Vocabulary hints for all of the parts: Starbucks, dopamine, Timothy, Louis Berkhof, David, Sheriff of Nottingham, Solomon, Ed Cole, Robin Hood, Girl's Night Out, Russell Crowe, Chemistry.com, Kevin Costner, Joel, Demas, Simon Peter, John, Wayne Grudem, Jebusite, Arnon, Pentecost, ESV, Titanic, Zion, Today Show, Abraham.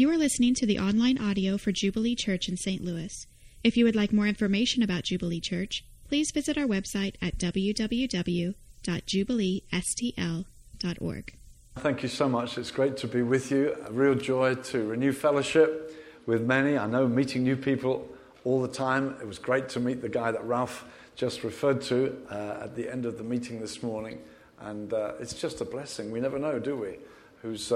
You are listening to the online audio for Jubilee Church in St. Louis. If you would like more information about Jubilee Church, please visit our website at www.jubileestl.org. Thank you so much. It's great to be with you. A real joy to renew fellowship with many. I know meeting new people all the time. It was great to meet the guy that Ralph just referred to at the end of the meeting this morning. And it's just a blessing. We never know, do we, who's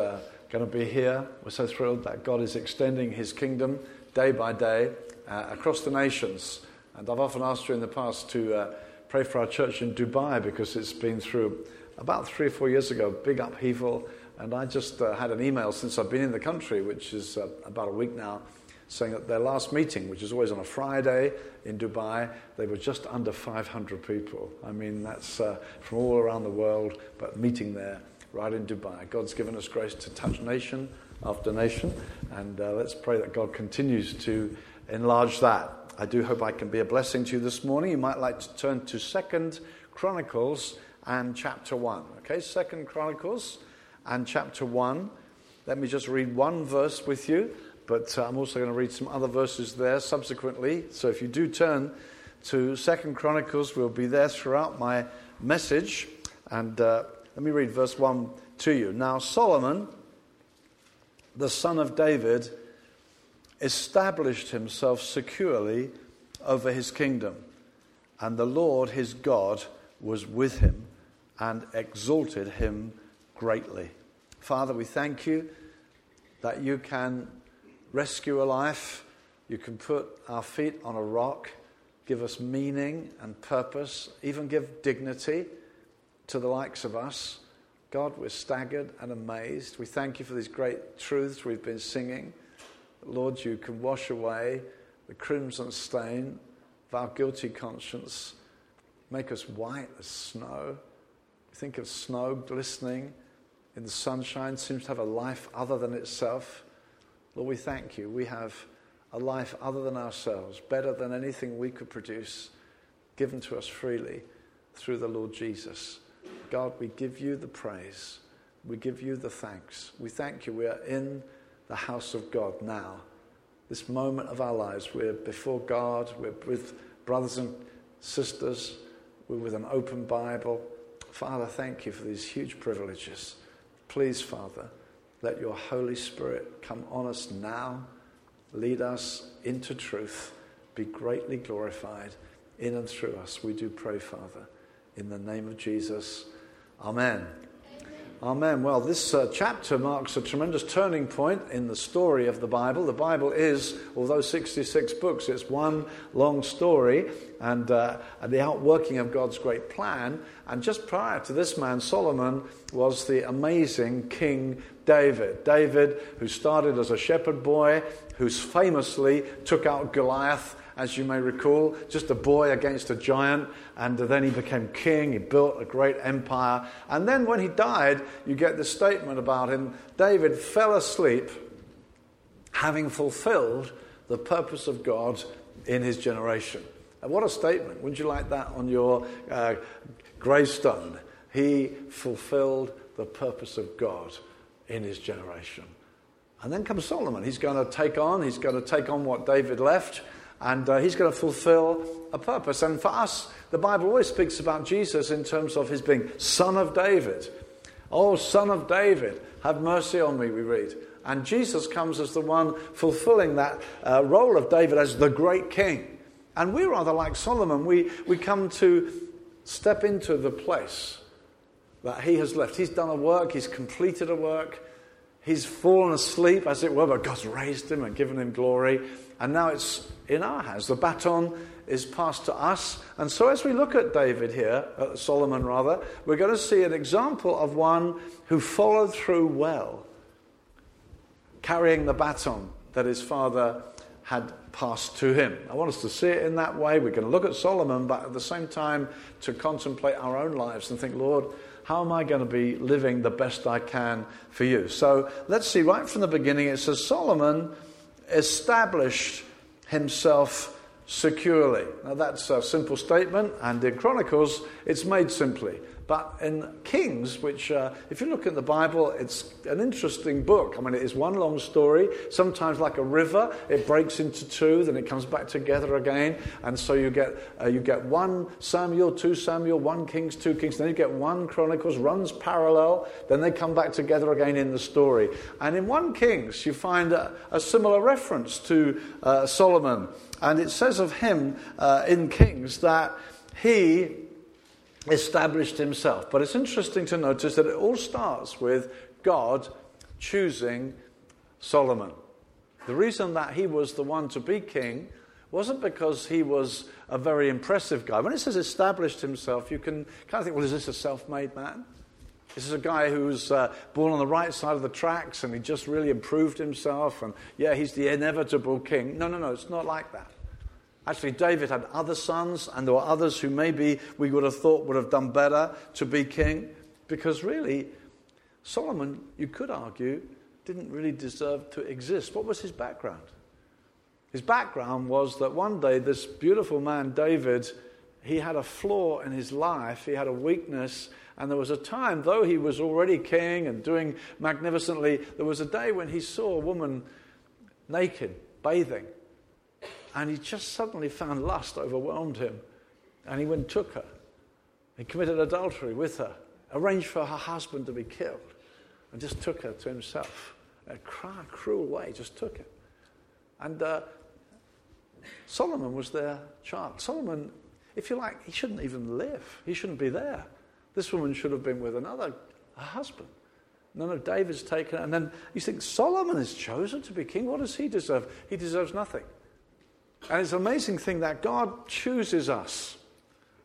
going to be here. We're so thrilled that God is extending his kingdom day by day across the nations. And I've often asked you in the past to pray for our church in Dubai, because it's been through, about 3 or 4 years ago, big upheaval. And I just had an email since I've been in the country, which is about a week now, saying that their last meeting, which is always on a Friday in Dubai, they were just under 500 people. I mean, that's from all around the world, but meeting there right in Dubai. God's given us grace to touch nation after nation, and let's pray that God continues to enlarge that. I do hope I can be a blessing to you this morning. You might like to turn to Second Chronicles and chapter 1. Okay, Second Chronicles and chapter 1. Let me just read one verse with you. But I'm also going to read some other verses there subsequently. So if you do turn to Second Chronicles, we'll be there throughout my message. And let me read verse 1 to you. Now Solomon, the son of David, established himself securely over his kingdom. And the Lord his God was with him and exalted him greatly. Father, we thank you that you can rescue a life, you can put our feet on a rock, give us meaning and purpose, even give dignity to the likes of us. God, we're staggered and amazed. We thank you for these great truths we've been singing. Lord, you can wash away the crimson stain of our guilty conscience, make us white as snow. Think of snow glistening in the sunshine, seems to have a life other than itself. Lord, we thank you. We have a life other than ourselves, better than anything we could produce, given to us freely through the Lord Jesus. God, we give you the praise. We give you the thanks. We thank you. We are in the house of God now. This moment of our lives, we're before God. We're with brothers and sisters. We're with an open Bible. Father, thank you for these huge privileges. Please, Father, let your Holy Spirit come on us now, lead us into truth, be greatly glorified in and through us. We do pray, Father, in the name of Jesus. Amen. Amen. Well, this chapter marks a tremendous turning point in the story of the Bible. The Bible is, although 66 books, it's one long story and the outworking of God's great plan. And just prior to this man, Solomon, was the amazing King David. David, who started as a shepherd boy, who famously took out Goliath, as you may recall, just a boy against a giant, and then he became king, he built a great empire. And then when he died, you get this statement about him: David fell asleep, having fulfilled the purpose of God in his generation. And what a statement. Wouldn't you like that on your gravestone? He fulfilled the purpose of God in his generation. And then comes Solomon. He's going to take on what David left, and he's going to fulfill a purpose. And for us, the Bible always speaks about Jesus in terms of his being Son of David. Oh, Son of David, have mercy on me, we read. And Jesus comes as the one fulfilling that role of David as the great king. And we're rather like Solomon. We come to step into the place that he has left. He's done a work, he's completed a work, he's fallen asleep, as it were, but God's raised him and given him glory. And now it's in our hands. The baton is passed to us. And so as we look at David here, Solomon rather, we're going to see an example of one who followed through well, carrying the baton that his father had passed to him. I want us to see it in that way. We're going to look at Solomon, but at the same time to contemplate our own lives and think, Lord, how am I going to be living the best I can for you? So let's see right from the beginning. It says Solomon established himself securely. Now that's a simple statement, and in Chronicles it's made simply. But in Kings, which, if you look in the Bible, it's an interesting book. I mean, it is one long story, sometimes like a river. It breaks into two, then it comes back together again. And so you get 1 Samuel, 2 Samuel, 1 Kings, 2 Kings. Then you get 1 Chronicles, runs parallel. Then they come back together again in the story. And in 1 Kings, you find a similar reference to Solomon. And it says of him in Kings that he established himself. But it's interesting to notice that it all starts with God choosing Solomon. The reason that he was the one to be king wasn't because he was a very impressive guy. When it says established himself, you can kind of think, well, is this a self-made man? This is a guy who's born on the right side of the tracks and he just really improved himself and, yeah, he's the inevitable king. No, it's not like that. Actually, David had other sons, and there were others who maybe we would have thought would have done better to be king. Because really, Solomon, you could argue, didn't really deserve to exist. What was his background? His background was that one day this beautiful man, David, he had a flaw in his life. He had a weakness. And there was a time, though he was already king and doing magnificently, there was a day when he saw a woman naked, bathing. And he just suddenly found lust overwhelmed him. And he went and took her. He committed adultery with her, arranged for her husband to be killed, and just took her to himself. In a cruel way, just took it. And Solomon was their child. Solomon, if you like, he shouldn't even live. He shouldn't be there. This woman should have been with another, a husband. None of David's taken her. And then you think, Solomon is chosen to be king? What does he deserve? He deserves nothing. And it's an amazing thing that God chooses us.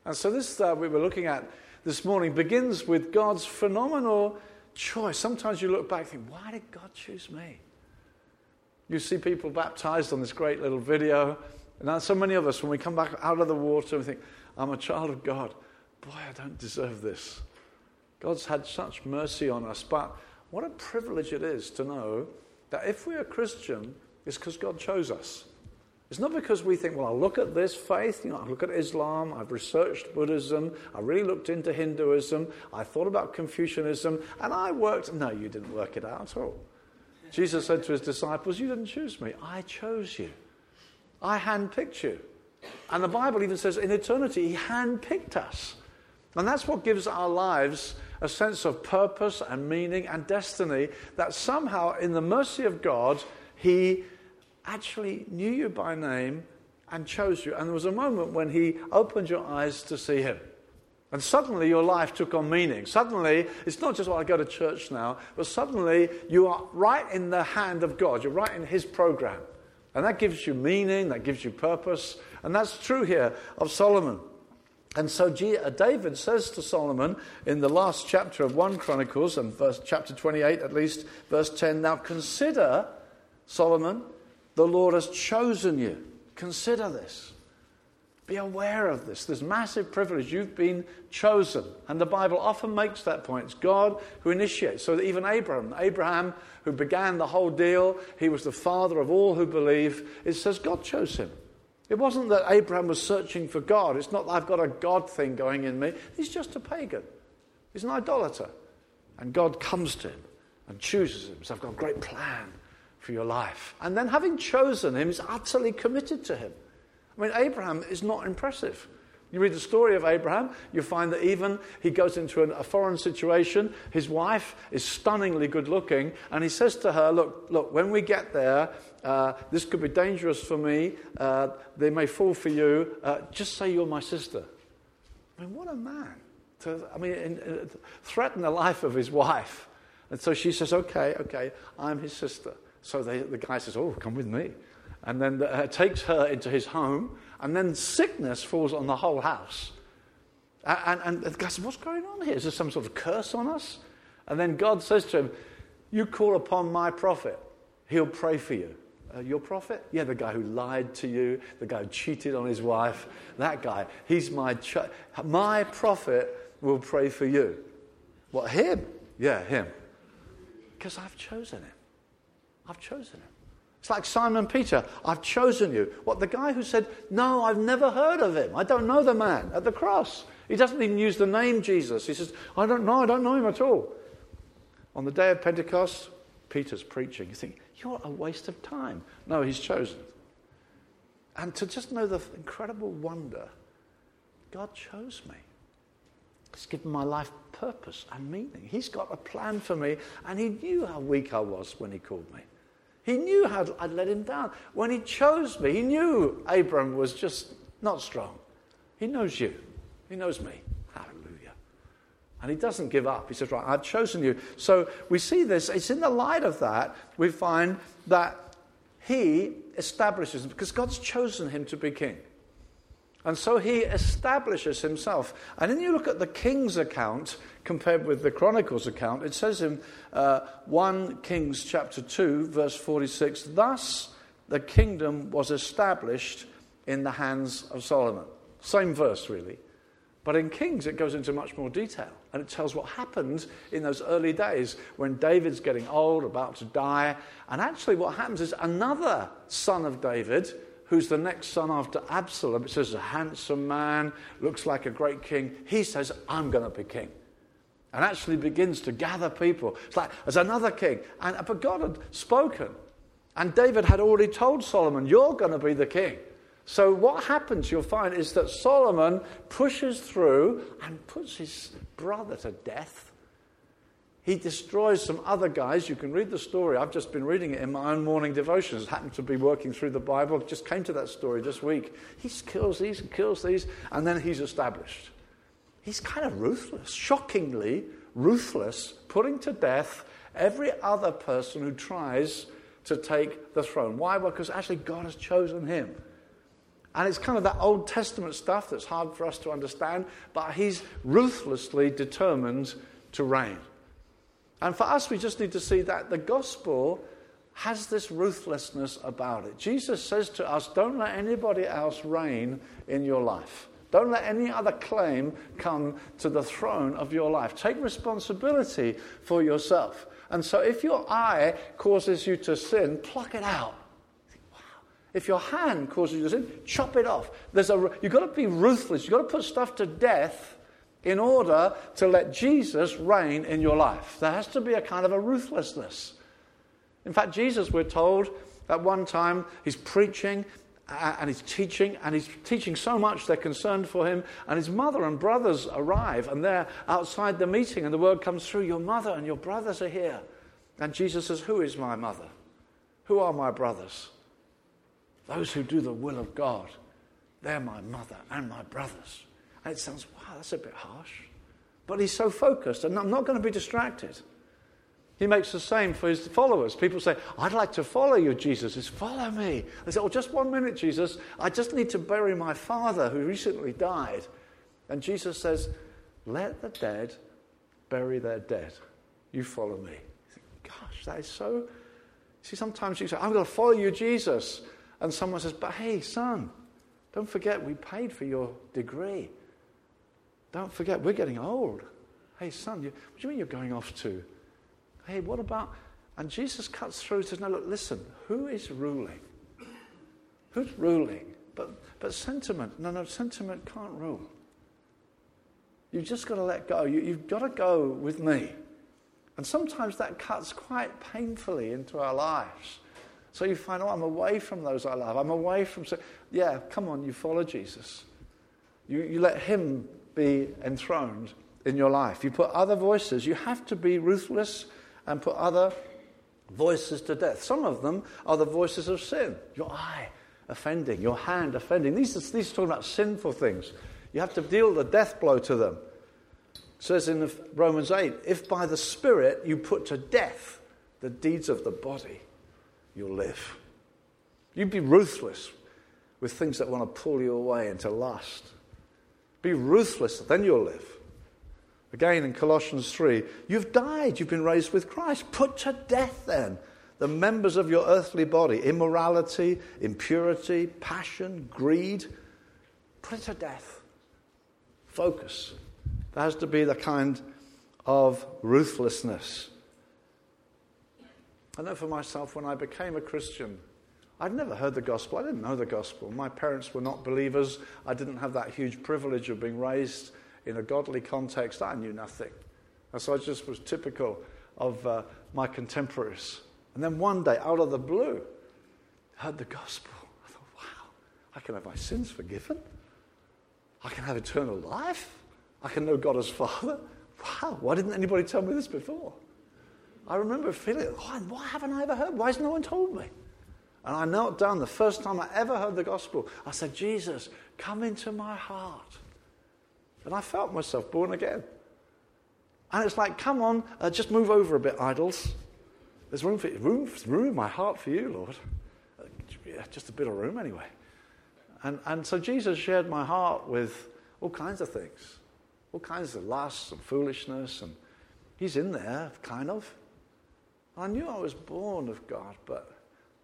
And so this we were looking at this morning begins with God's phenomenal choice. Sometimes you look back and think, why did God choose me? You see people baptized on this great little video. And now so many of us, when we come back out of the water, we think, I'm a child of God. Boy, I don't deserve this. God's had such mercy on us. But what a privilege it is to know that if we're a Christian, it's because God chose us. It's not because we think, well, I'll look at this faith, I look at Islam, I've researched Buddhism, I really looked into Hinduism, I thought about Confucianism, and I worked. No, you didn't work it out at all. Jesus said to his disciples, you didn't choose me, I chose you. I handpicked you. And the Bible even says in eternity, he handpicked us. And that's what gives our lives a sense of purpose and meaning and destiny, that somehow in the mercy of God, he actually knew you by name and chose you. And there was a moment when he opened your eyes to see him. And suddenly your life took on meaning. Suddenly, it's not just, well, I go to church now, but suddenly you are right in the hand of God. You're right in his program. And that gives you meaning, that gives you purpose. And that's true here of Solomon. And so David says to Solomon in the last chapter of 1 Chronicles, and chapter 28 at least, verse 10, now consider, Solomon, the Lord has chosen you. Consider this. Be aware of this. This massive privilege. You've been chosen. And the Bible often makes that point. It's God who initiates. So that even Abraham who began the whole deal, he was the father of all who believe. It says God chose him. It wasn't that Abraham was searching for God. It's not that I've got a God thing going in me. He's just a pagan. He's an idolater. And God comes to him and chooses him. So I've got a great plan for your life. And then having chosen him, is utterly committed to him. I mean, Abraham is not impressive. You read the story of Abraham, you find that even he goes into a foreign situation, his wife is stunningly good looking, and he says to her, look, when we get there, this could be dangerous for me, they may fall for you, just say you're my sister. I mean, what a man. Threaten the life of his wife. And so she says, okay, I'm his sister. So the guy says, oh, come with me. And then takes her into his home. And then sickness falls on the whole house. And the guy says, what's going on here? Is there some sort of curse on us? And then God says to him, you call upon my prophet. He'll pray for you. Your prophet? Yeah, the guy who lied to you. The guy who cheated on his wife. That guy. He's my prophet will pray for you. What, him? Yeah, him. Because I've chosen him. I've chosen him. It's like Simon Peter, I've chosen you. What, the guy who said, no, I've never heard of him. I don't know the man at the cross. He doesn't even use the name Jesus. He says, I don't know him at all. On the day of Pentecost, Peter's preaching. You think, you're a waste of time. No, he's chosen. And to just know the incredible wonder, God chose me. He's given my life purpose and meaning. He's got a plan for me, and he knew how weak I was when he called me. He knew how I'd let him down. When he chose me, he knew Abraham was just not strong. He knows you. He knows me. Hallelujah. And he doesn't give up. He says, right, I've chosen you. So we see this. It's in the light of that we find that he establishes, because God's chosen him to be king. And so he establishes himself. And then you look at the king's account compared with the Chronicles account. It says in 1 Kings chapter 2, verse 46, thus the kingdom was established in the hands of Solomon. Same verse, really. But in Kings, it goes into much more detail. And it tells what happened in those early days when David's getting old, about to die. And actually what happens is another son of David, who's the next son after Absalom, it says a handsome man, looks like a great king. He says, I'm going to be king. And actually begins to gather people. It's like, there's another king. But God had spoken. And David had already told Solomon, you're going to be the king. So what happens, you'll find, is that Solomon pushes through and puts his brother to death. He destroys some other guys. You can read the story. I've just been reading it in my own morning devotions. Happened to be working through the Bible. Just came to that story this week. He kills these, and then he's established. He's kind of ruthless, shockingly ruthless, putting to death every other person who tries to take the throne. Why? Well, because actually God has chosen him. And it's kind of that Old Testament stuff that's hard for us to understand, but he's ruthlessly determined to reign. And for us, we just need to see that the gospel has this ruthlessness about it. Jesus says to us, don't let anybody else reign in your life. Don't let any other claim come to the throne of your life. Take responsibility for yourself. And so if your eye causes you to sin, pluck it out. If your hand causes you to sin, chop it off. You've got to be ruthless. You've got to put stuff to death in order to let Jesus reign in your life. There has to be a kind of a ruthlessness. In fact, Jesus, we're told, at one time, he's preaching and he's teaching, and he's teaching so much they're concerned for him, and his mother and brothers arrive, and they're outside the meeting, and the word comes through, your mother and your brothers are here. And Jesus says, who is my mother? Who are my brothers? Those who do the will of God, they're my mother and my brothers. And it sounds, wow, that's a bit harsh. But he's so focused, and I'm not going to be distracted. He makes the same for his followers. People say, I'd like to follow you, Jesus. He says, follow me. They say, oh, just 1 minute, Jesus. I just need to bury my father who recently died. And Jesus says, let the dead bury their dead. You follow me. You think, gosh, that is so... See, sometimes you say, I'm going to follow you, Jesus. And someone says, but hey, son, don't forget we paid for your degree. Don't forget, we're getting old. Hey, son, what do you mean you're going off to? Hey, what about... And Jesus cuts through and says, no, look, listen, who is ruling? Who's ruling? But sentiment. No, sentiment can't rule. You've just got to let go. You've got to go with me. And sometimes that cuts quite painfully into our lives. So you find, oh, I'm away from those I love. I'm away from... Yeah, come on, you follow Jesus. You let him... be enthroned in your life. You put other voices. You have to be ruthless and put other voices to death. Some of them are the voices of sin. Your eye offending, your hand offending. These are talking about sinful things. You have to deal the death blow to them. It says in Romans 8, if by the Spirit you put to death the deeds of the body, you'll live. You'd be ruthless with things that want to pull you away into lust. Be ruthless, then you'll live. Again, in Colossians 3, you've died, you've been raised with Christ. Put to death, then, the members of your earthly body, immorality, impurity, passion, greed. Put it to death. Focus. There has to be the kind of ruthlessness. I know for myself, when I became a Christian, I'd never heard the gospel. I didn't know the gospel. My parents were not believers. I didn't have that huge privilege of being raised in a godly context, I knew nothing. And so I just was typical of my contemporaries. And then one day, out of the blue, I heard the gospel. I thought, wow, I can have my sins forgiven. I can have eternal life. I can know God as Father. Wow, why didn't anybody tell me this before? I remember feeling, why haven't I ever heard? Why has no one told me? And I knelt down the first time I ever heard the gospel. I said, Jesus, come into my heart. And I felt myself born again. And it's like, come on, just move over a bit, idols. There's room for you. Room in my heart for you, Lord. Just a bit of room anyway. And so Jesus shared my heart with all kinds of things. All kinds of lusts and foolishness. And he's in there, kind of. I knew I was born of God, but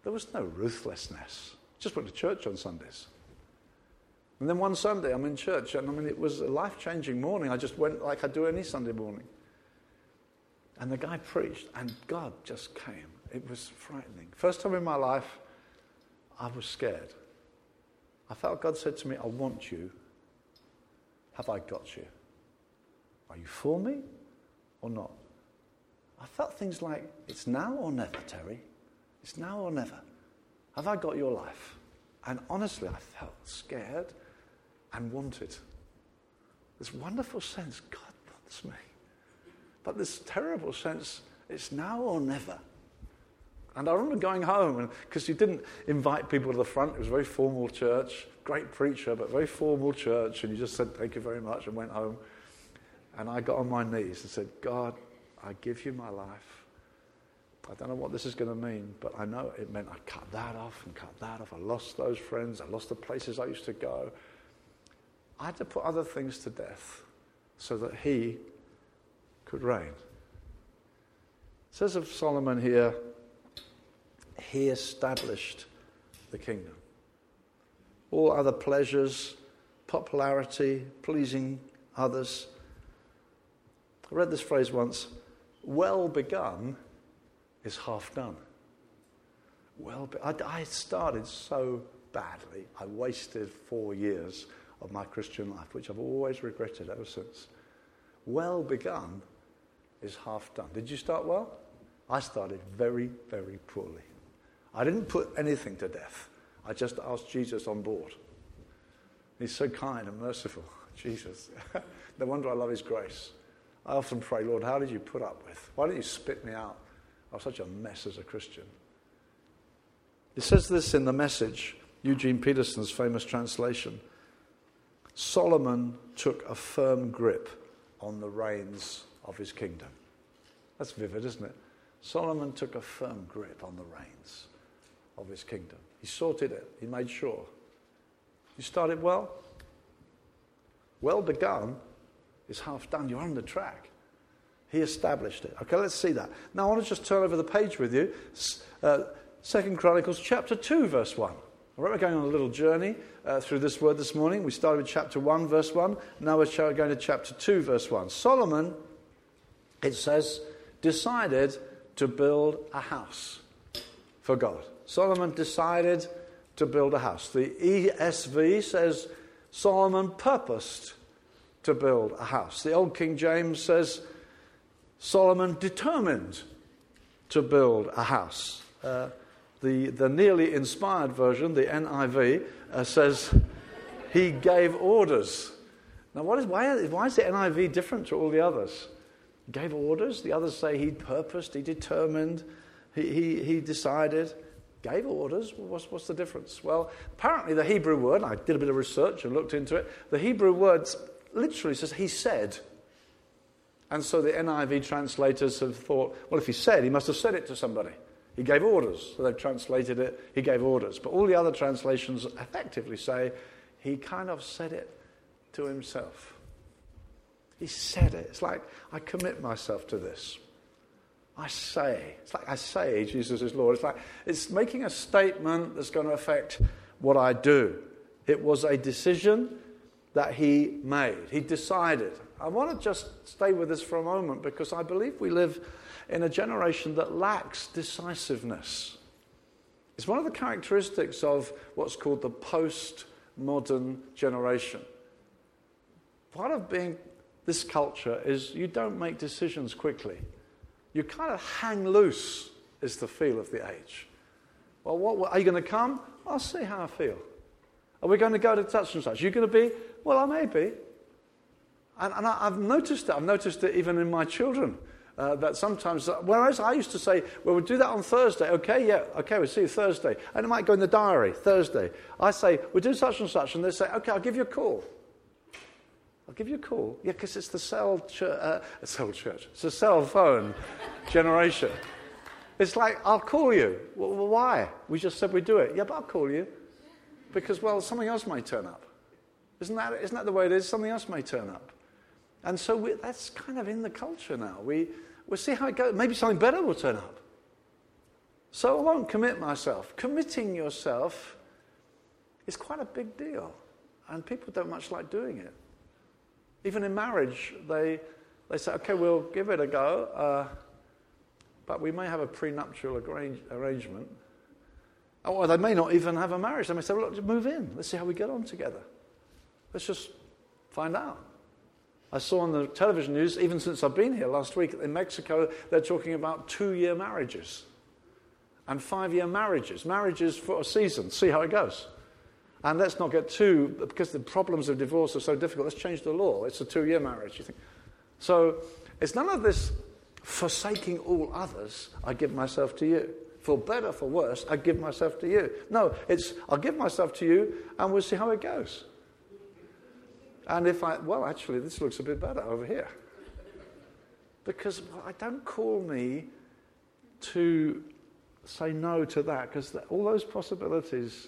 there was no ruthlessness. Just went to church on Sundays. And then one Sunday I'm in church, and it was a life-changing morning. I just went like I do any Sunday morning. And the guy preached, and God just came. It was frightening. First time in my life, I was scared. I felt God said to me, I want you. Have I got you? Are you for me or not? I felt things like, it's now or never, Terry. It's now or never. Have I got your life? And honestly, I felt scared and wanted. This wonderful sense, God wants me. But this terrible sense, it's now or never. And I remember going home, because you didn't invite people to the front. It was a very formal church. Great preacher, but very formal church. And you just said, thank you very much, and went home. And I got on my knees and said, God, I give you my life. I don't know what this is going to mean, but I know it meant I cut that off and cut that off. I lost those friends. I lost the places I used to go. I had to put other things to death so that he could reign. It says of Solomon here, he established the kingdom. All other pleasures, popularity, pleasing others. I read this phrase once, well begun is half done. Well, I started so badly. I wasted 4 years of my Christian life, which I've always regretted ever since. Well begun is half done. Did you start well? I started very, very poorly. I didn't put anything to death. I just asked Jesus on board. He's so kind and merciful, Jesus. No wonder I love his grace. I often pray, Lord, how did you put up with? Why didn't you spit me out? I was such a mess as a Christian. It says this in The Message, Eugene Peterson's famous translation. Solomon took a firm grip on the reins of his kingdom. That's vivid, isn't it? Solomon took a firm grip on the reins of his kingdom. He sorted it. He made sure. You started well? Well begun is half done. You're on the track. He established it. Okay, let's see that. Now I want to just turn over the page with you. Second Chronicles chapter 2, verse 1. All right, we're going on a little journey through this word this morning. We started with chapter 1, verse 1. Now we're going to chapter 2, verse 1. Solomon, it says, decided to build a house for God. Solomon decided to build a house. The ESV says Solomon purposed to build a house. The old King James says Solomon determined to build a house. The nearly inspired version, the NIV, says he gave orders. Now, why is the NIV different to all the others? Gave orders. The others say he purposed, he determined, he decided. Gave orders. What's the difference? Well, apparently the Hebrew word, I did a bit of research and looked into it, the Hebrew word literally says he said. And so the NIV translators have thought, well, if he said, he must have said it to somebody. He gave orders. So they've translated it, he gave orders. But all the other translations effectively say he kind of said it to himself. He said it. It's like, I commit myself to this. I say. It's like I say, Jesus is Lord. It's like, it's making a statement that's going to affect what I do. It was a decision that he made. He decided. I want to just stay with this for a moment because I believe we live in a generation that lacks decisiveness. It's one of the characteristics of what's called the postmodern generation. Part of being this culture is you don't make decisions quickly. You kind of hang loose is the feel of the age. Well, what are you going to come? I'll see how I feel. Are we going to go to such and such? Are you going to be? Well, I may be. And I've noticed that. I've noticed it even in my children. That sometimes, whereas I used to say, well, we'll do that on Thursday. Okay, yeah, okay, we'll see you Thursday. And it might go in the diary, Thursday. I say, we'll do such and such. And they say, okay, I'll give you a call. I'll give you a call. Yeah, because it's the cell phone generation. It's like, I'll call you. Well, why? We just said we'd do it. Yeah, but I'll call you. Because, well, something else may turn up. Isn't that the way it is? Something else may turn up. And so that's kind of in the culture now. We'll see how it goes. Maybe something better will turn up. So I won't commit myself. Committing yourself is quite a big deal. And people don't much like doing it. Even in marriage, they say, okay, we'll give it a go. But we may have a prenuptial arrangement. Or they may not even have a marriage. They may say, well, look, move in. Let's see how we get on together. Let's just find out. I saw on the television news, even since I've been here last week, in Mexico, they're talking about 2-year marriages and 5-year marriages. Marriages for a season, see how it goes. And let's not get too, because the problems of divorce are so difficult, let's change the law. It's a 2-year marriage, you think. So it's none of this forsaking all others, I give myself to you. For better, for worse, I give myself to you. No, it's I'll give myself to you and we'll see how it goes. And actually, this looks a bit better over here. Because I don't call me to say no to that, because all those possibilities,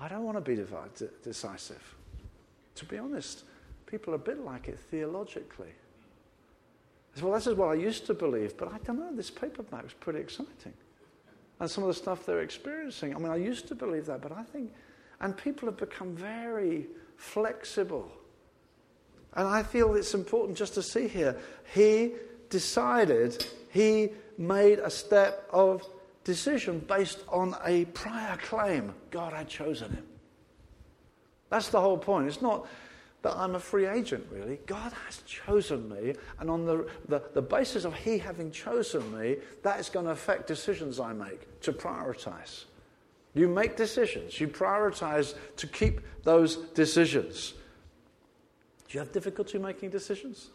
I don't want to be decisive. To be honest, people are a bit like it theologically. They say, well, this is what I used to believe, but I don't know, this paperback was pretty exciting. And some of the stuff they're experiencing, I mean, I used to believe that, but I think, and people have become very flexible. And I feel it's important just to see here. He decided, he made a step of decision based on a prior claim. God had chosen him. That's the whole point. It's not that I'm a free agent, really. God has chosen me, and on the basis of he having chosen me, that is going to affect decisions I make to prioritize. You make decisions. You prioritize to keep those decisions. Do you have difficulty making decisions?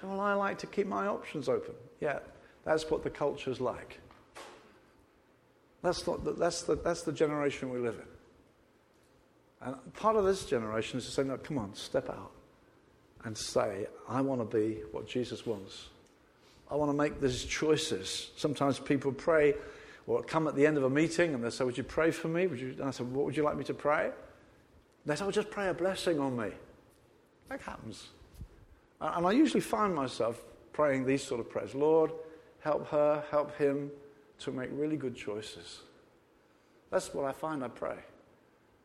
So, well, I like to keep my options open. Yeah, that's what the culture's like. That's the generation we live in. And part of this generation is to say, no, come on, step out and say, I want to be what Jesus wants. I want to make these choices. Sometimes people pray, or come at the end of a meeting and they say, would you pray for me? And I said, what would you like me to pray? And they say, oh, just pray a blessing on me. That happens. And I usually find myself praying these sort of prayers. Lord, help her, help him to make really good choices. That's what I find I pray.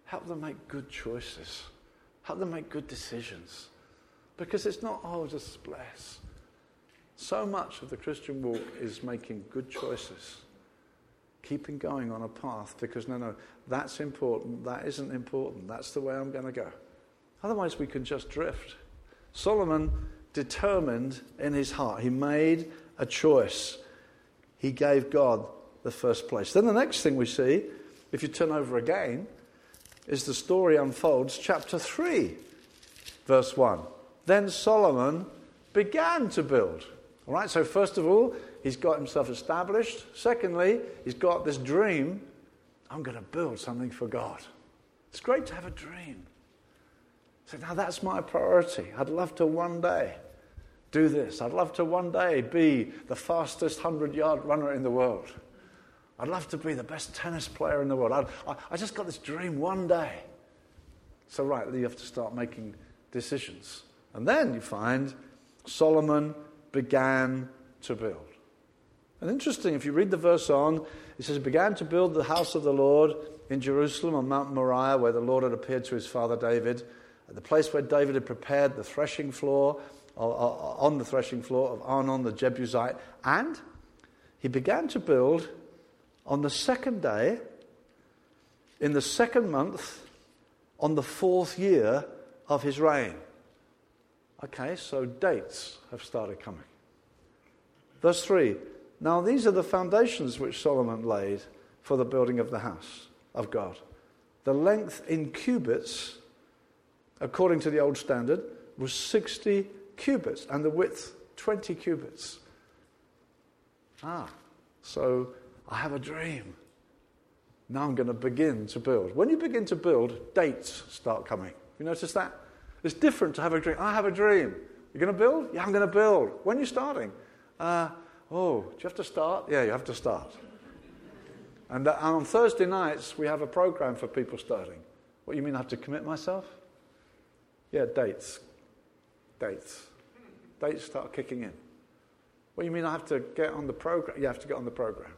Help them make good choices. Help them make good decisions. Because it's not, oh, just bless. So much of the Christian walk is making good choices. Keeping going on a path because, no, that's important, that isn't important, that's the way I'm going to go. Otherwise we can just drift. Solomon determined in his heart. He made a choice. He gave God the first place. Then the next thing we see, if you turn over again, is the story unfolds, chapter 3, verse 1. Then Solomon began to build. All right, so first of all, he's got himself established. Secondly, he's got this dream. I'm going to build something for God. It's great to have a dream. So now that's my priority. I'd love to one day do this. I'd love to one day be the fastest 100-yard runner in the world. I'd love to be the best tennis player in the world. I just got this dream one day. So right, you have to start making decisions. And then you find Solomon began to build. And interesting, if you read the verse on, it says, he began to build the house of the Lord in Jerusalem on Mount Moriah, where the Lord had appeared to his father David, at the place where David had prepared the threshing floor, on the threshing floor of Arnon the Jebusite. And he began to build on the second day, in the second month, on the fourth year of his reign. Okay, so dates have started coming. Verse 3. Now these are the foundations which Solomon laid for the building of the house of God. The length in cubits, according to the old standard, was 60 cubits, and the width 20 cubits. So I have a dream. Now I'm going to begin to build. When you begin to build, dates start coming. You notice that? It's different to have a dream. I have a dream. You're going to build? Yeah, I'm going to build. When are you starting? Do you have to start? Yeah, you have to start. And on Thursday nights, we have a program for people starting. What, you mean I have to commit myself? Yeah, dates. Dates. Dates start kicking in. What do you mean I have to get on the program? You have to get on the program.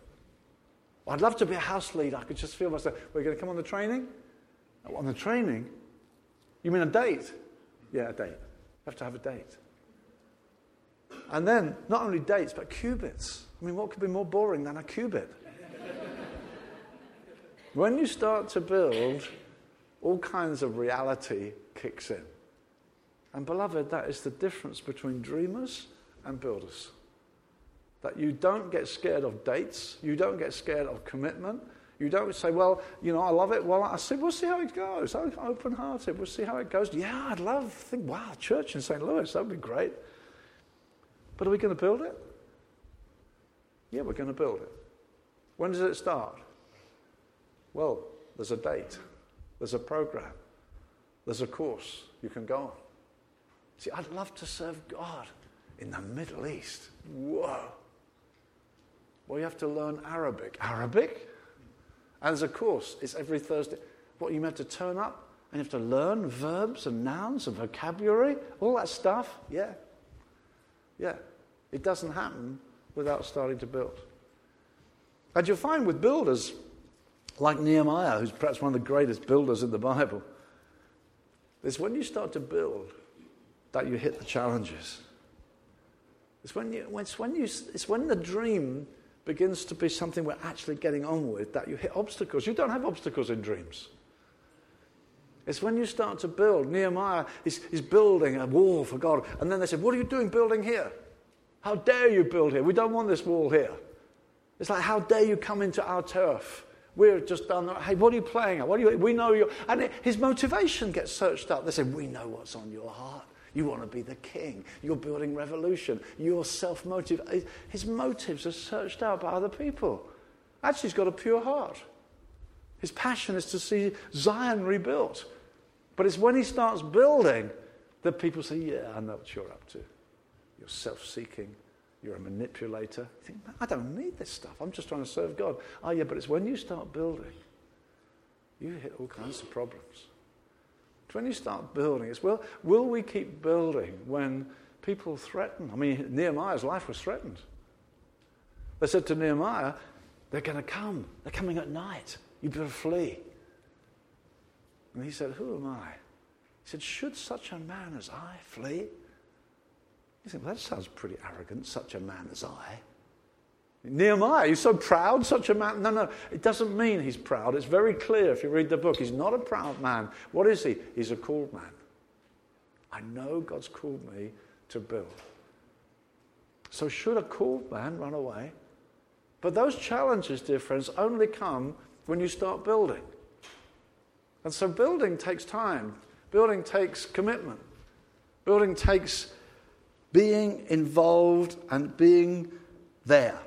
Well, I'd love to be a house leader. I could just feel myself. We're going to come on the training? On the training? You mean a date? Yeah, a date. You have to have a date. And then, not only dates, but cubits. I mean, what could be more boring than a cubit? When you start to build, all kinds of reality kicks in. And beloved, that is the difference between dreamers and builders. That you don't get scared of dates. You don't get scared of commitment. You don't say, I love it. Well, I said, we'll see how it goes. I'm open-hearted. We'll see how it goes. Yeah, I'd love to think, wow, church in St. Louis, that would be great. But are we going to build it? Yeah, we're going to build it. When does it start? Well, there's a date. There's a program. There's a course you can go on. See, I'd love to serve God in the Middle East. Whoa. Well, you have to learn Arabic. Arabic? And there's a course. It's every Thursday. What, you meant to turn up and you have to learn verbs and nouns and vocabulary, all that stuff? Yeah. Yeah. It doesn't happen without starting to build. And you'll find with builders like Nehemiah, who's perhaps one of the greatest builders in the Bible, it's when you start to build that you hit the challenges. It's when the dream begins to be something we're actually getting on with that you hit obstacles. You don't have obstacles in dreams. It's when you start to build. Nehemiah is building a wall for God. And then they said, what are you doing building here? How dare you build here? We don't want this wall here. It's like, how dare you come into our turf? We're just down there. Hey, what are you playing at? We know you. And his motivation gets searched out. They said, we know what's on your heart. You want to be the king. You're building revolution. You're self-motivated. His motives are searched out by other people. Actually, he's got a pure heart. His passion is to see Zion rebuilt. But it's when he starts building that people say, yeah, I know what you're up to. You're self-seeking. You're a manipulator. You think, I don't need this stuff. I'm just trying to serve God. Oh, yeah, but it's when you start building, you hit all kinds of problems. When you start building, it's, well, will we keep building when people threaten? I mean, Nehemiah's life was threatened. They said to Nehemiah, they're going to come. They're coming at night. You better flee. And he said, who am I? He said, should such a man as I flee? He said, well, that sounds pretty arrogant, such a man as I. Nehemiah, you're so proud, such a man. No, it doesn't mean he's proud. It's very clear if you read the book. He's not a proud man. What is he? He's a called man. I know God's called me to build. So should a called man run away? But those challenges, dear friends, only come when you start building. And so building takes time. Building takes commitment. Building takes being involved and being there.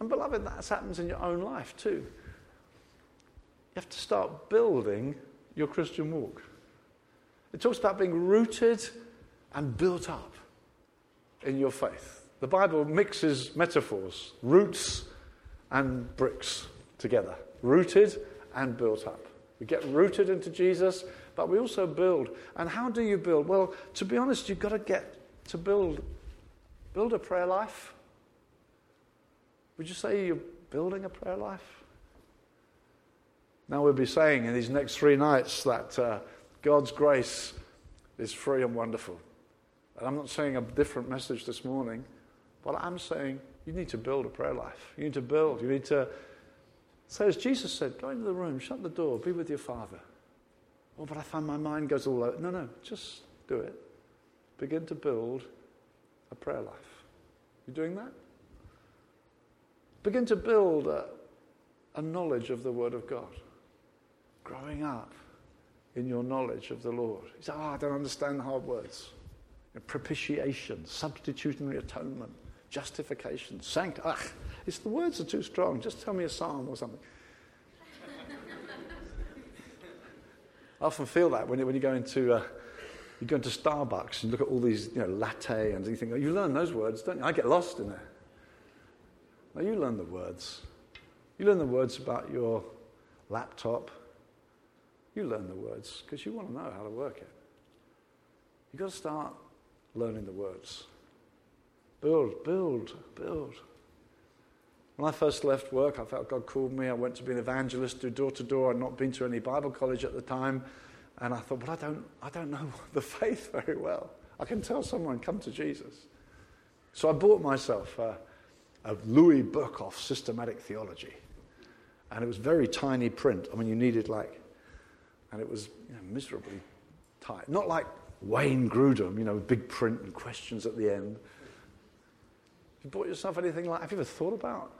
And beloved, that happens in your own life too. You have to start building your Christian walk. It talks about being rooted and built up in your faith. The Bible mixes metaphors, roots and bricks together. Rooted and built up. We get rooted into Jesus, but we also build. And how do you build? Well, to be honest, you've got to get to build. Build a prayer life. Would you say you're building a prayer life? Now we'll be saying in these next 3 nights that God's grace is free and wonderful. And I'm not saying a different message this morning, but I'm saying you need to build a prayer life. You need to build. You need to, so as Jesus said, go into the room, shut the door, be with your Father. Oh, but I find my mind goes all over. No, just do it. begin to build a prayer life. You doing that? Begin to build a knowledge of the Word of God. Growing up in your knowledge of the Lord. You say, I don't understand the hard words. Propitiation, substitutionary atonement, justification, it's the words are too strong. Just tell me a psalm or something. I often feel that when you go into Starbucks and look at all these latte and you think, oh, you learn those words, don't you? I get lost in it. No, you learn the words. You learn the words about your laptop. You learn the words because you want to know how to work it. You've got to start learning the words. Build. When I first left work, I felt God called me. I went to be an evangelist, do door-to-door. I'd not been to any Bible college at the time. And I thought, well, I don't know the faith very well. I can tell someone, come to Jesus. So I bought myself a Louis Berkhof systematic theology. And it was very tiny print. I mean, you needed and it was miserably tight. Not like Wayne Grudem, with big print and questions at the end. Have you bought yourself anything have you ever thought about,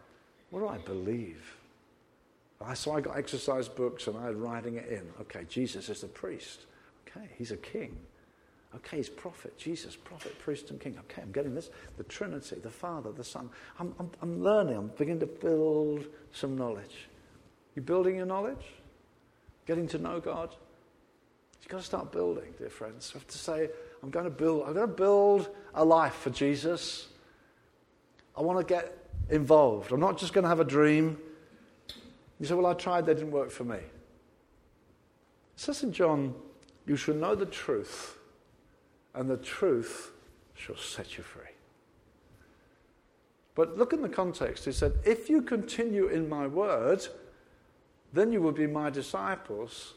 what do I believe? So I got exercise books and I was writing it in. Okay, Jesus is the priest. Okay, he's a king. Okay, he's prophet. Jesus, prophet, priest, and king. Okay, I'm getting this. The Trinity, the Father, the Son. I'm learning. I'm beginning to build some knowledge. You building your knowledge? Getting to know God? You've got to start building, dear friends. You have to say, I'm going to build a life for Jesus. I want to get involved. I'm not just going to have a dream. You say, well, I tried, that didn't work for me. It says in John, you shall know the truth, and the truth shall set you free. But look in the context. He said, if you continue in my word, then you will be my disciples,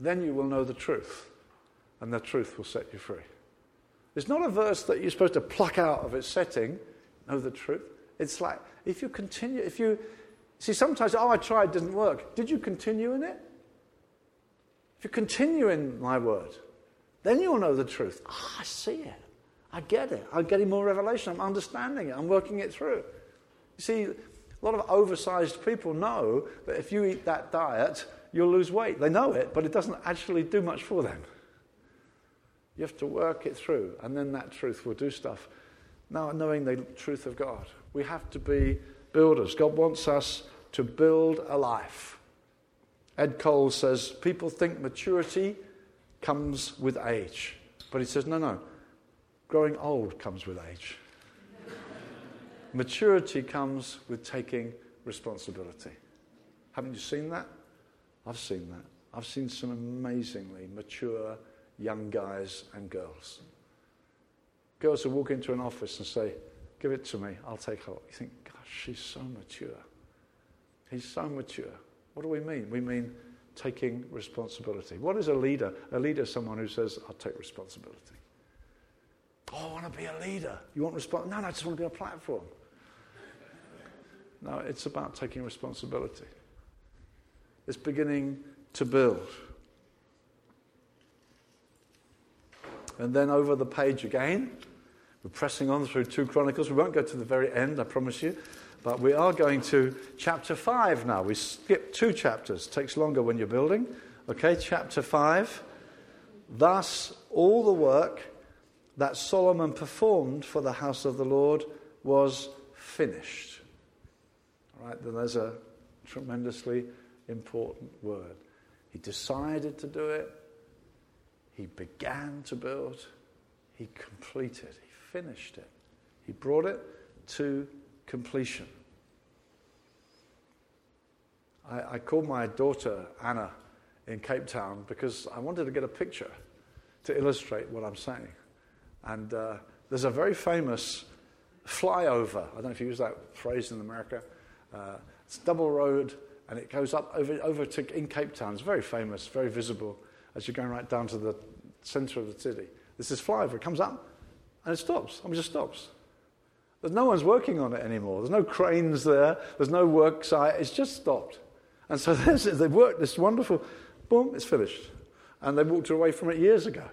then you will know the truth, and the truth will set you free. It's not a verse that you're supposed to pluck out of its setting. Know the truth. It's like, if you continue, sometimes, I tried, didn't work. Did you continue in it? If you continue in my word, then you'll know the truth. I see it. I get it. I'm getting more revelation. I'm understanding it. I'm working it through. You see, a lot of oversized people know that if you eat that diet, you'll lose weight. They know it, but it doesn't actually do much for them. You have to work it through, and then that truth will do stuff. Now, knowing the truth of God, we have to be builders. God wants us to build a life. Ed Cole says, people think maturity comes with age. But he says, no, growing old comes with age. Maturity comes with taking responsibility. Haven't you seen that? I've seen that. I've seen some amazingly mature young guys and girls. Girls who walk into an office and say, give it to me, I'll take hold. You think, gosh, she's so mature. He's so mature. What do we mean? We mean taking responsibility. What is a leader? A leader is someone who says, I'll take responsibility. Oh, I want to be a leader. You want responsibility? No, I just want to be a platform. No, it's about taking responsibility. It's beginning to build. And then over the page again, we're pressing on through 2 Chronicles. We won't go to the very end, I promise you. But we are going to chapter 5 now. We skip 2 chapters. It takes longer when you're building. Okay, chapter 5. Thus, all the work that Solomon performed for the house of the Lord was finished. All right, then there's a tremendously important word. He decided to do it. He began to build. He completed. He finished it. He brought it to completion. I called my daughter Anna in Cape Town because I wanted to get a picture to illustrate what I'm saying. And there's a very famous flyover. I don't know if you use that phrase in America. It's double road, and it goes up over to in Cape Town. It's very famous, very visible as you're going right down to the centre of the city. This is flyover. It comes up, and it stops. I mean, it just stops. There's no one's working on it anymore. There's no cranes there. There's no work site. It's just stopped. And so they've worked this wonderful, boom, it's finished. And they walked away from it years ago.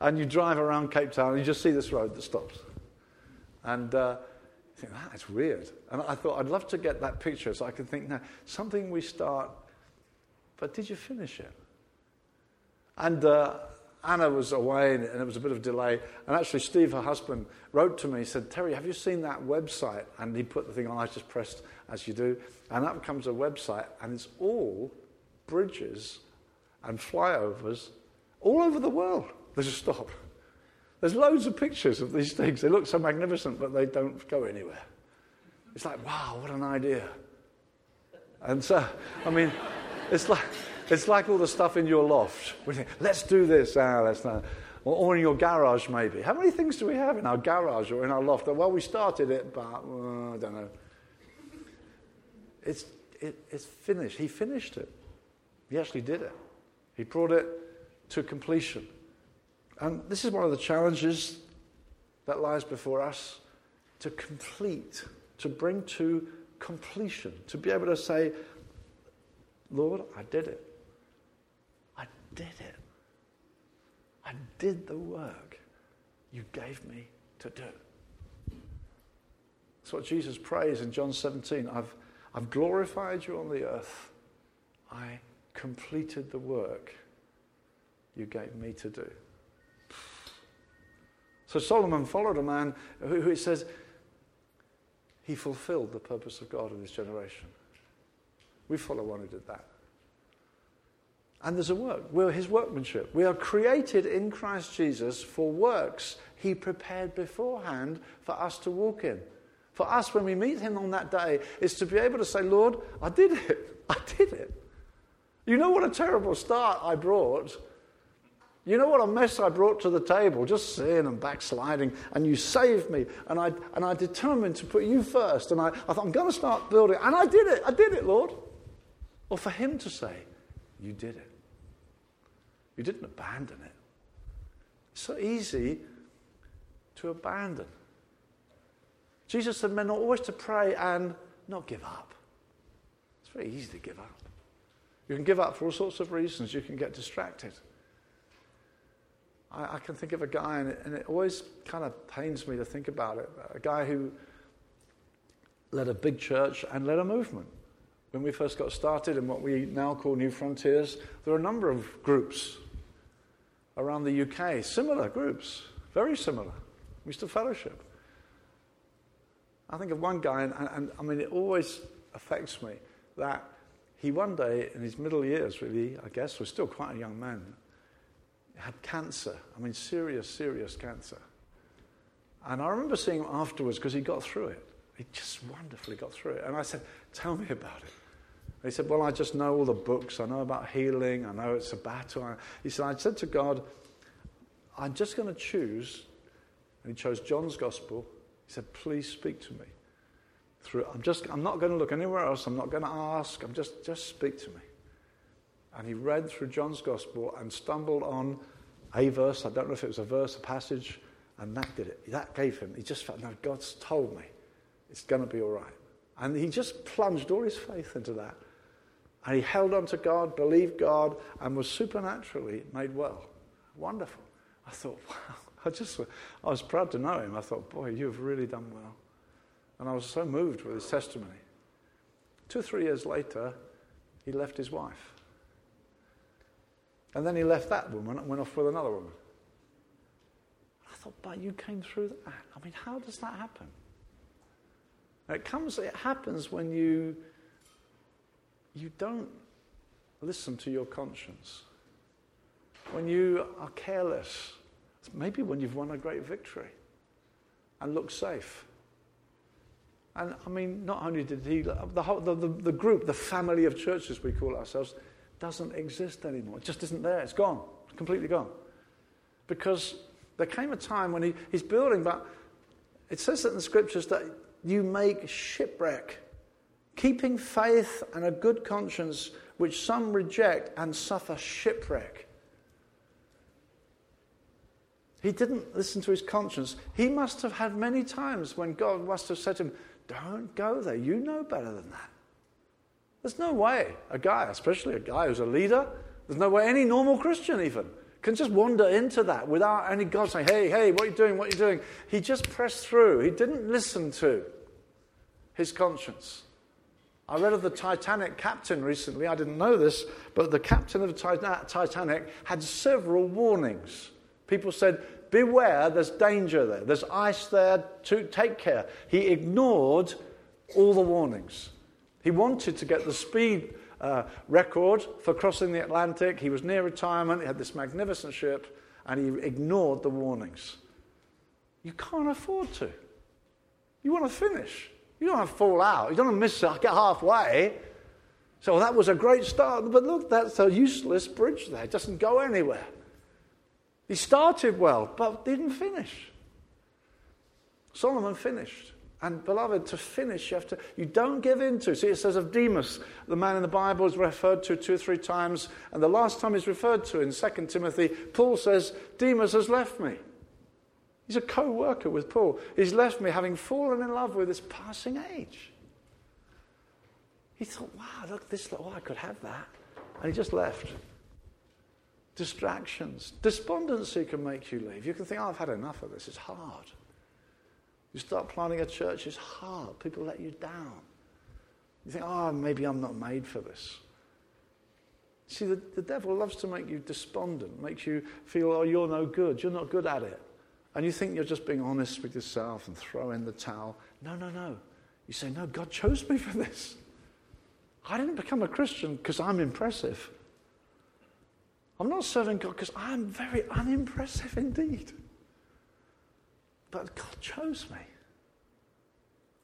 And you drive around Cape Town and you just see this road that stops. And you think, that is weird. And I thought, I'd love to get that picture so I can think, now, something we start, but did you finish it? And Anna was away and it was a bit of delay. And actually Steve, her husband, wrote to me, he said, Terry, have you seen that website? And he put the thing on, I just pressed as you do. And up comes a website and it's all bridges and flyovers all over the world. There's a stop. There's loads of pictures of these things. They look so magnificent, but they don't go anywhere. It's like, wow, what an idea. And so, I mean, it's like all the stuff in your loft. We think, let's do this, let's not. Or in your garage, maybe. How many things do we have in our garage or in our loft? Well, we started it, but I don't know. It's finished. He finished it. He actually did it. He brought it to completion. And this is one of the challenges that lies before us, to complete, to bring to completion, to be able to say, Lord, I did it. I did it. I did the work you gave me to do. That's what Jesus prays in John 17. I've glorified you on the earth. I completed the work you gave me to do. So Solomon followed a man who it says he fulfilled the purpose of God in his generation. We follow one who did that. And there's a work. We're his workmanship. We are created in Christ Jesus for works he prepared beforehand for us to walk in. For us, when we meet him on that day, is to be able to say, Lord, I did it. I did it. You know what a terrible start I brought. You know what a mess I brought to the table, just sin and backsliding, and you saved me, and I determined to put you first, and I thought, I'm going to start building, and I did it, Lord. Or for him to say, you did it. You didn't abandon it. It's so easy to abandon. Jesus said men ought always to pray and not give up. It's very easy to give up. You can give up for all sorts of reasons. You can get distracted. I can think of a guy, and it always kind of pains me to think about it, a guy who led a big church and led a movement. When we first got started in what we now call New Frontiers, there are a number of groups around the UK, similar groups, very similar. We used to fellowship. I think of one guy, and I mean, it always affects me that he one day, in his middle years really, I guess, was still quite a young man, had cancer. I mean, serious, serious cancer. And I remember seeing him afterwards because he got through it. He just wonderfully got through it. And I said, tell me about it. And he said, well, I just know all the books. I know about healing. I know it's a battle. He said, I said to God, I'm just going to choose. And he chose John's gospel. He said, please speak to me. I'm not going to look anywhere else. I'm not going to ask. I'm just speak to me. And he read through John's Gospel and stumbled on a verse. I don't know if it was a verse, a passage, and that did it. That gave him. He just felt, no, God's told me. It's going to be all right. And he just plunged all his faith into that. And he held on to God, believed God, and was supernaturally made well. Wonderful. I thought, wow. I was proud to know him. I thought, boy, you've really done well. And I was so moved with his testimony. 2 or 3 years later, he left his wife. And then he left that woman and went off with another woman. I thought, but you came through that. I mean, how does that happen? It happens when you don't listen to your conscience. When you are careless. Maybe when you've won a great victory and look safe. And I mean, not only did he, the group, the family of churches we call ourselves, doesn't exist anymore. It just isn't there. It's gone. Completely gone. Because there came a time when he's building, but it says that in the scriptures that you make shipwreck, keeping faith and a good conscience, which some reject and suffer shipwreck. He didn't listen to his conscience. He must have had many times when God must have said to him, don't go there. You know better than that. There's no way a guy, especially a guy who's a leader, there's no way any normal Christian even can just wander into that without any God saying, hey, what are you doing, what are you doing? He just pressed through. He didn't listen to his conscience. I read of the Titanic captain recently. I didn't know this, but the captain of the Titanic had several warnings. People said, beware, there's danger there. There's ice there, to take care. He ignored all the warnings. He wanted to get the speed record for crossing the Atlantic. He was near retirement. He had this magnificent ship, and he ignored the warnings. You can't afford to. You want to finish. You don't want to fall out. You don't want to miss it, get halfway. So that was a great start. But look, that's a useless bridge there. It doesn't go anywhere. He started well, but didn't finish. Solomon finished. And, beloved, to finish, you don't give in to. See, it says of Demas, the man in the Bible is referred to 2 or 3 times. And the last time he's referred to in 2 Timothy, Paul says, Demas has left me. He's a co-worker with Paul. He's left me having fallen in love with this passing age. He thought, wow, look, I could have that. And he just left. Distractions. Despondency can make you leave. You can think, I've had enough of this. It's hard. You start planning a church. It's hard. People let you down. You think, maybe I'm not made for this. See, the devil loves to make you despondent, makes you feel, you're no good. You're not good at it. And you think you're just being honest with yourself and throw in the towel. No. You say, no, God chose me for this. I didn't become a Christian because I'm impressive. I'm not serving God because I'm very unimpressive indeed. But God chose me.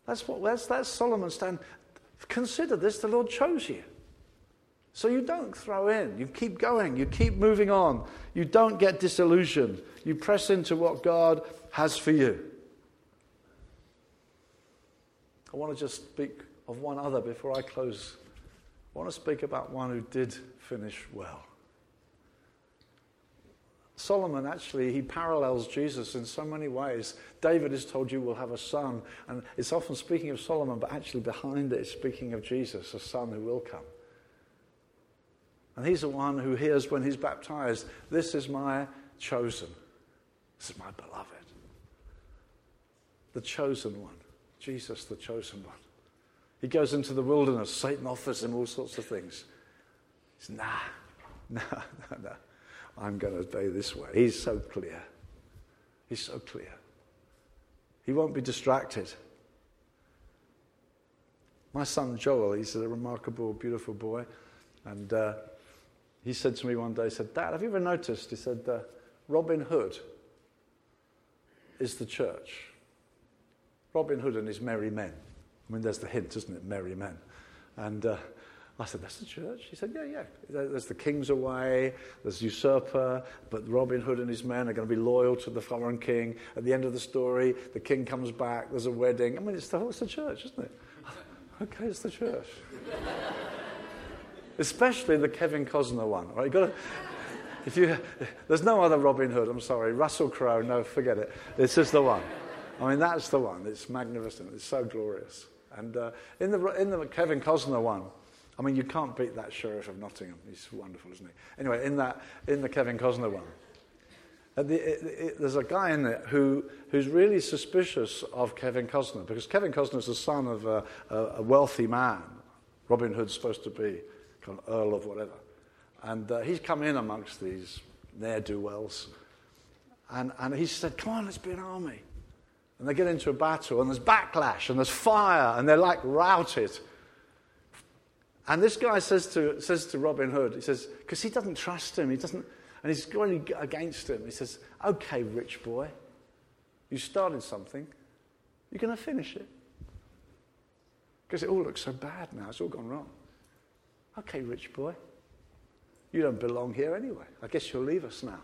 That's Solomon's stand. Consider this, the Lord chose you. So you don't throw in. You keep going. You keep moving on. You don't get disillusioned. You press into what God has for you. I want to just speak of one other before I close. I want to speak about one who did finish well. Solomon, actually, he parallels Jesus in so many ways. David is told you will have a son. And it's often speaking of Solomon, but actually behind it is speaking of Jesus, a son who will come. And he's the one who hears when he's baptized, this is my chosen. This is my beloved. The chosen one. Jesus, the chosen one. He goes into the wilderness. Satan offers him all sorts of things. He says, nah. I'm going to obey this way. He's so clear. He won't be distracted. My son Joel, he's a remarkable, beautiful boy. And he said to me one day, he said, Dad, have you ever noticed? He said, Robin Hood is the church. Robin Hood and his merry men. I mean, there's the hint, isn't it? Merry men. And I said, that's the church? He said, yeah. There's the king's away, there's the usurper, but Robin Hood and his men are going to be loyal to the foreign king. At the end of the story, the king comes back, there's a wedding. I mean, it's the church, isn't it? Okay, it's the church. Especially the Kevin Costner one, right? There's no other Robin Hood. I'm sorry, Russell Crowe. No, forget it. It's just the one. I mean, that's the one. It's magnificent. It's so glorious. And in the Kevin Costner one, I mean, you can't beat that Sheriff of Nottingham. He's wonderful, isn't he? Anyway, in the Kevin Costner one, there's a guy in it who's really suspicious of Kevin Costner because Kevin Costner's the son of a wealthy man. Robin Hood's supposed to be an earl of whatever. And he's come in amongst these ne'er-do-wells. And he said, come on, let's be an army. And they get into a battle, and there's backlash, and there's fire, and they're like routed. And this guy says to Robin Hood, he says, because he doesn't trust him, and he's going against him. He says, okay, rich boy, you started something, you're going to finish it. Because it all looks so bad now, it's all gone wrong. Okay, rich boy, you don't belong here anyway. I guess you'll leave us now.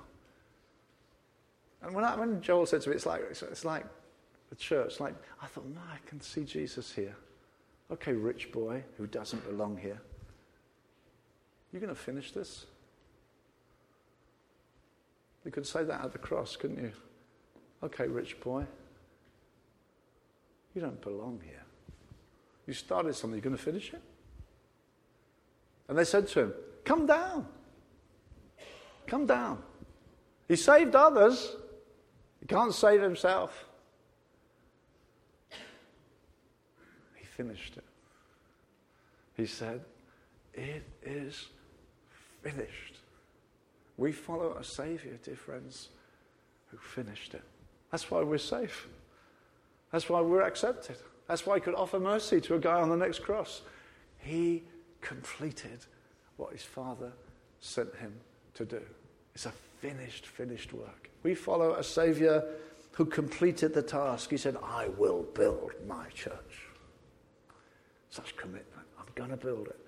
And when Joel said to me, it's like the church, like I thought, no, I can see Jesus here. Okay, rich boy who doesn't belong here, you're going to finish this? You could say that at the cross, couldn't you? Okay, rich boy, you don't belong here. You started something, you're going to finish it? And they said to him, come down. He saved others. He can't save himself. He finished it. He said, it is finished. We follow a Savior, dear friends, who finished it. That's why we're safe. That's why we're accepted. That's why he could offer mercy to a guy on the next cross. He completed what his Father sent him to do. It's a finished work. We follow a Savior who completed the task. He said, I will build my church. Such commitment. I'm going to build it.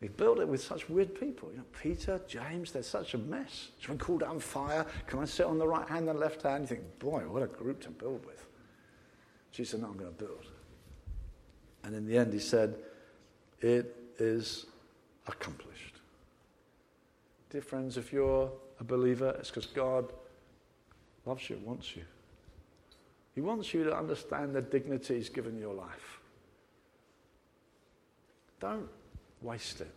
He built it with such weird people. You know, Peter, James, they're such a mess. Someone called down fire. Can I sit on the right hand and left hand? You think, boy, what a group to build with. She said, no, I'm going to build. And in the end, he said, it is accomplished. Dear friends, if you're a believer, it's because God loves you, wants you. He wants you to understand the dignity he's given your life. Don't waste it.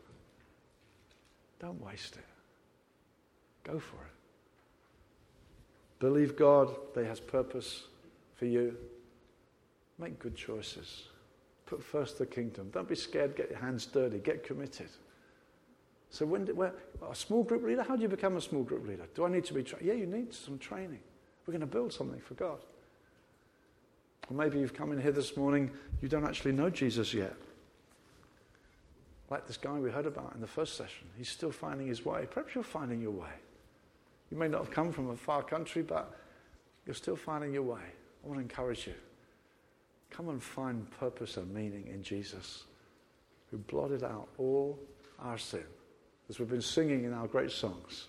Don't waste it. Go for it. Believe God that he has purpose for you. Make good choices. Put first the kingdom. Don't be scared. Get your hands dirty. Get committed. So a small group leader? How do you become a small group leader? Do I need to be trained? Yeah, you need some training. We're going to build something for God. Or maybe you've come in here this morning, you don't actually know Jesus yet. Like this guy we heard about in the first session. He's still finding his way. Perhaps you're finding your way. You may not have come from a far country, but you're still finding your way. I want to encourage you. Come and find purpose and meaning in Jesus, who blotted out all our sin. As we've been singing in our great songs,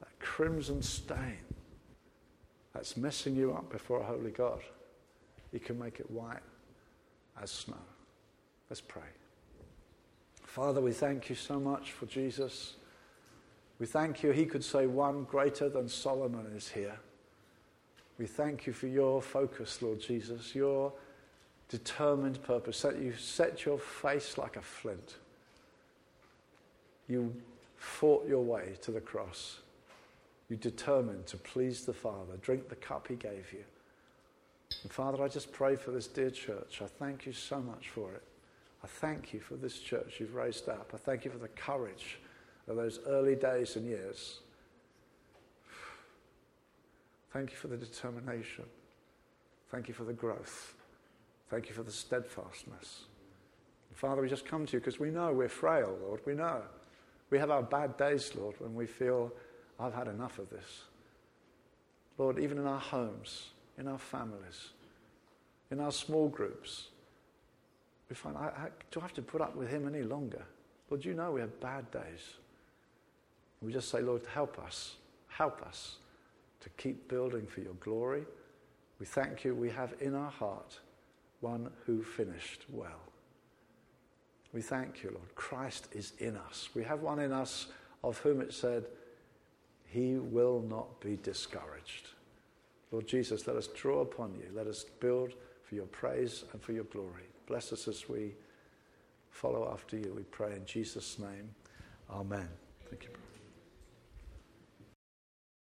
that crimson stain that's messing you up before a holy God, he can make it white as snow. Let's pray. Father, we thank you so much for Jesus. We thank you he could say one greater than Solomon is here. We thank you for your focus, Lord Jesus, your determined purpose, that you set your face like a flint. You fought your way to the cross. You determined to please the Father, drink the cup he gave you. And Father, I just pray for this dear church. I thank you so much for it. I thank you for this church you've raised up. I thank you for the courage of those early days and years. Thank you for the determination. Thank you for the growth. Thank you for the steadfastness. Father, we just come to you because we know we're frail, Lord. We know. We have our bad days, Lord, when we feel, I've had enough of this. Lord, even in our homes, in our families, in our small groups, we find, do I have to put up with him any longer? Lord, you know we have bad days. We just say, Lord, help us. To keep building for your glory. We thank you we have in our heart one who finished well. We thank you, Lord. Christ is in us. We have one in us of whom it said, he will not be discouraged. Lord Jesus, let us draw upon you. Let us build for your praise and for your glory. Bless us as we follow after you. We pray in Jesus' name. Amen. Thank you.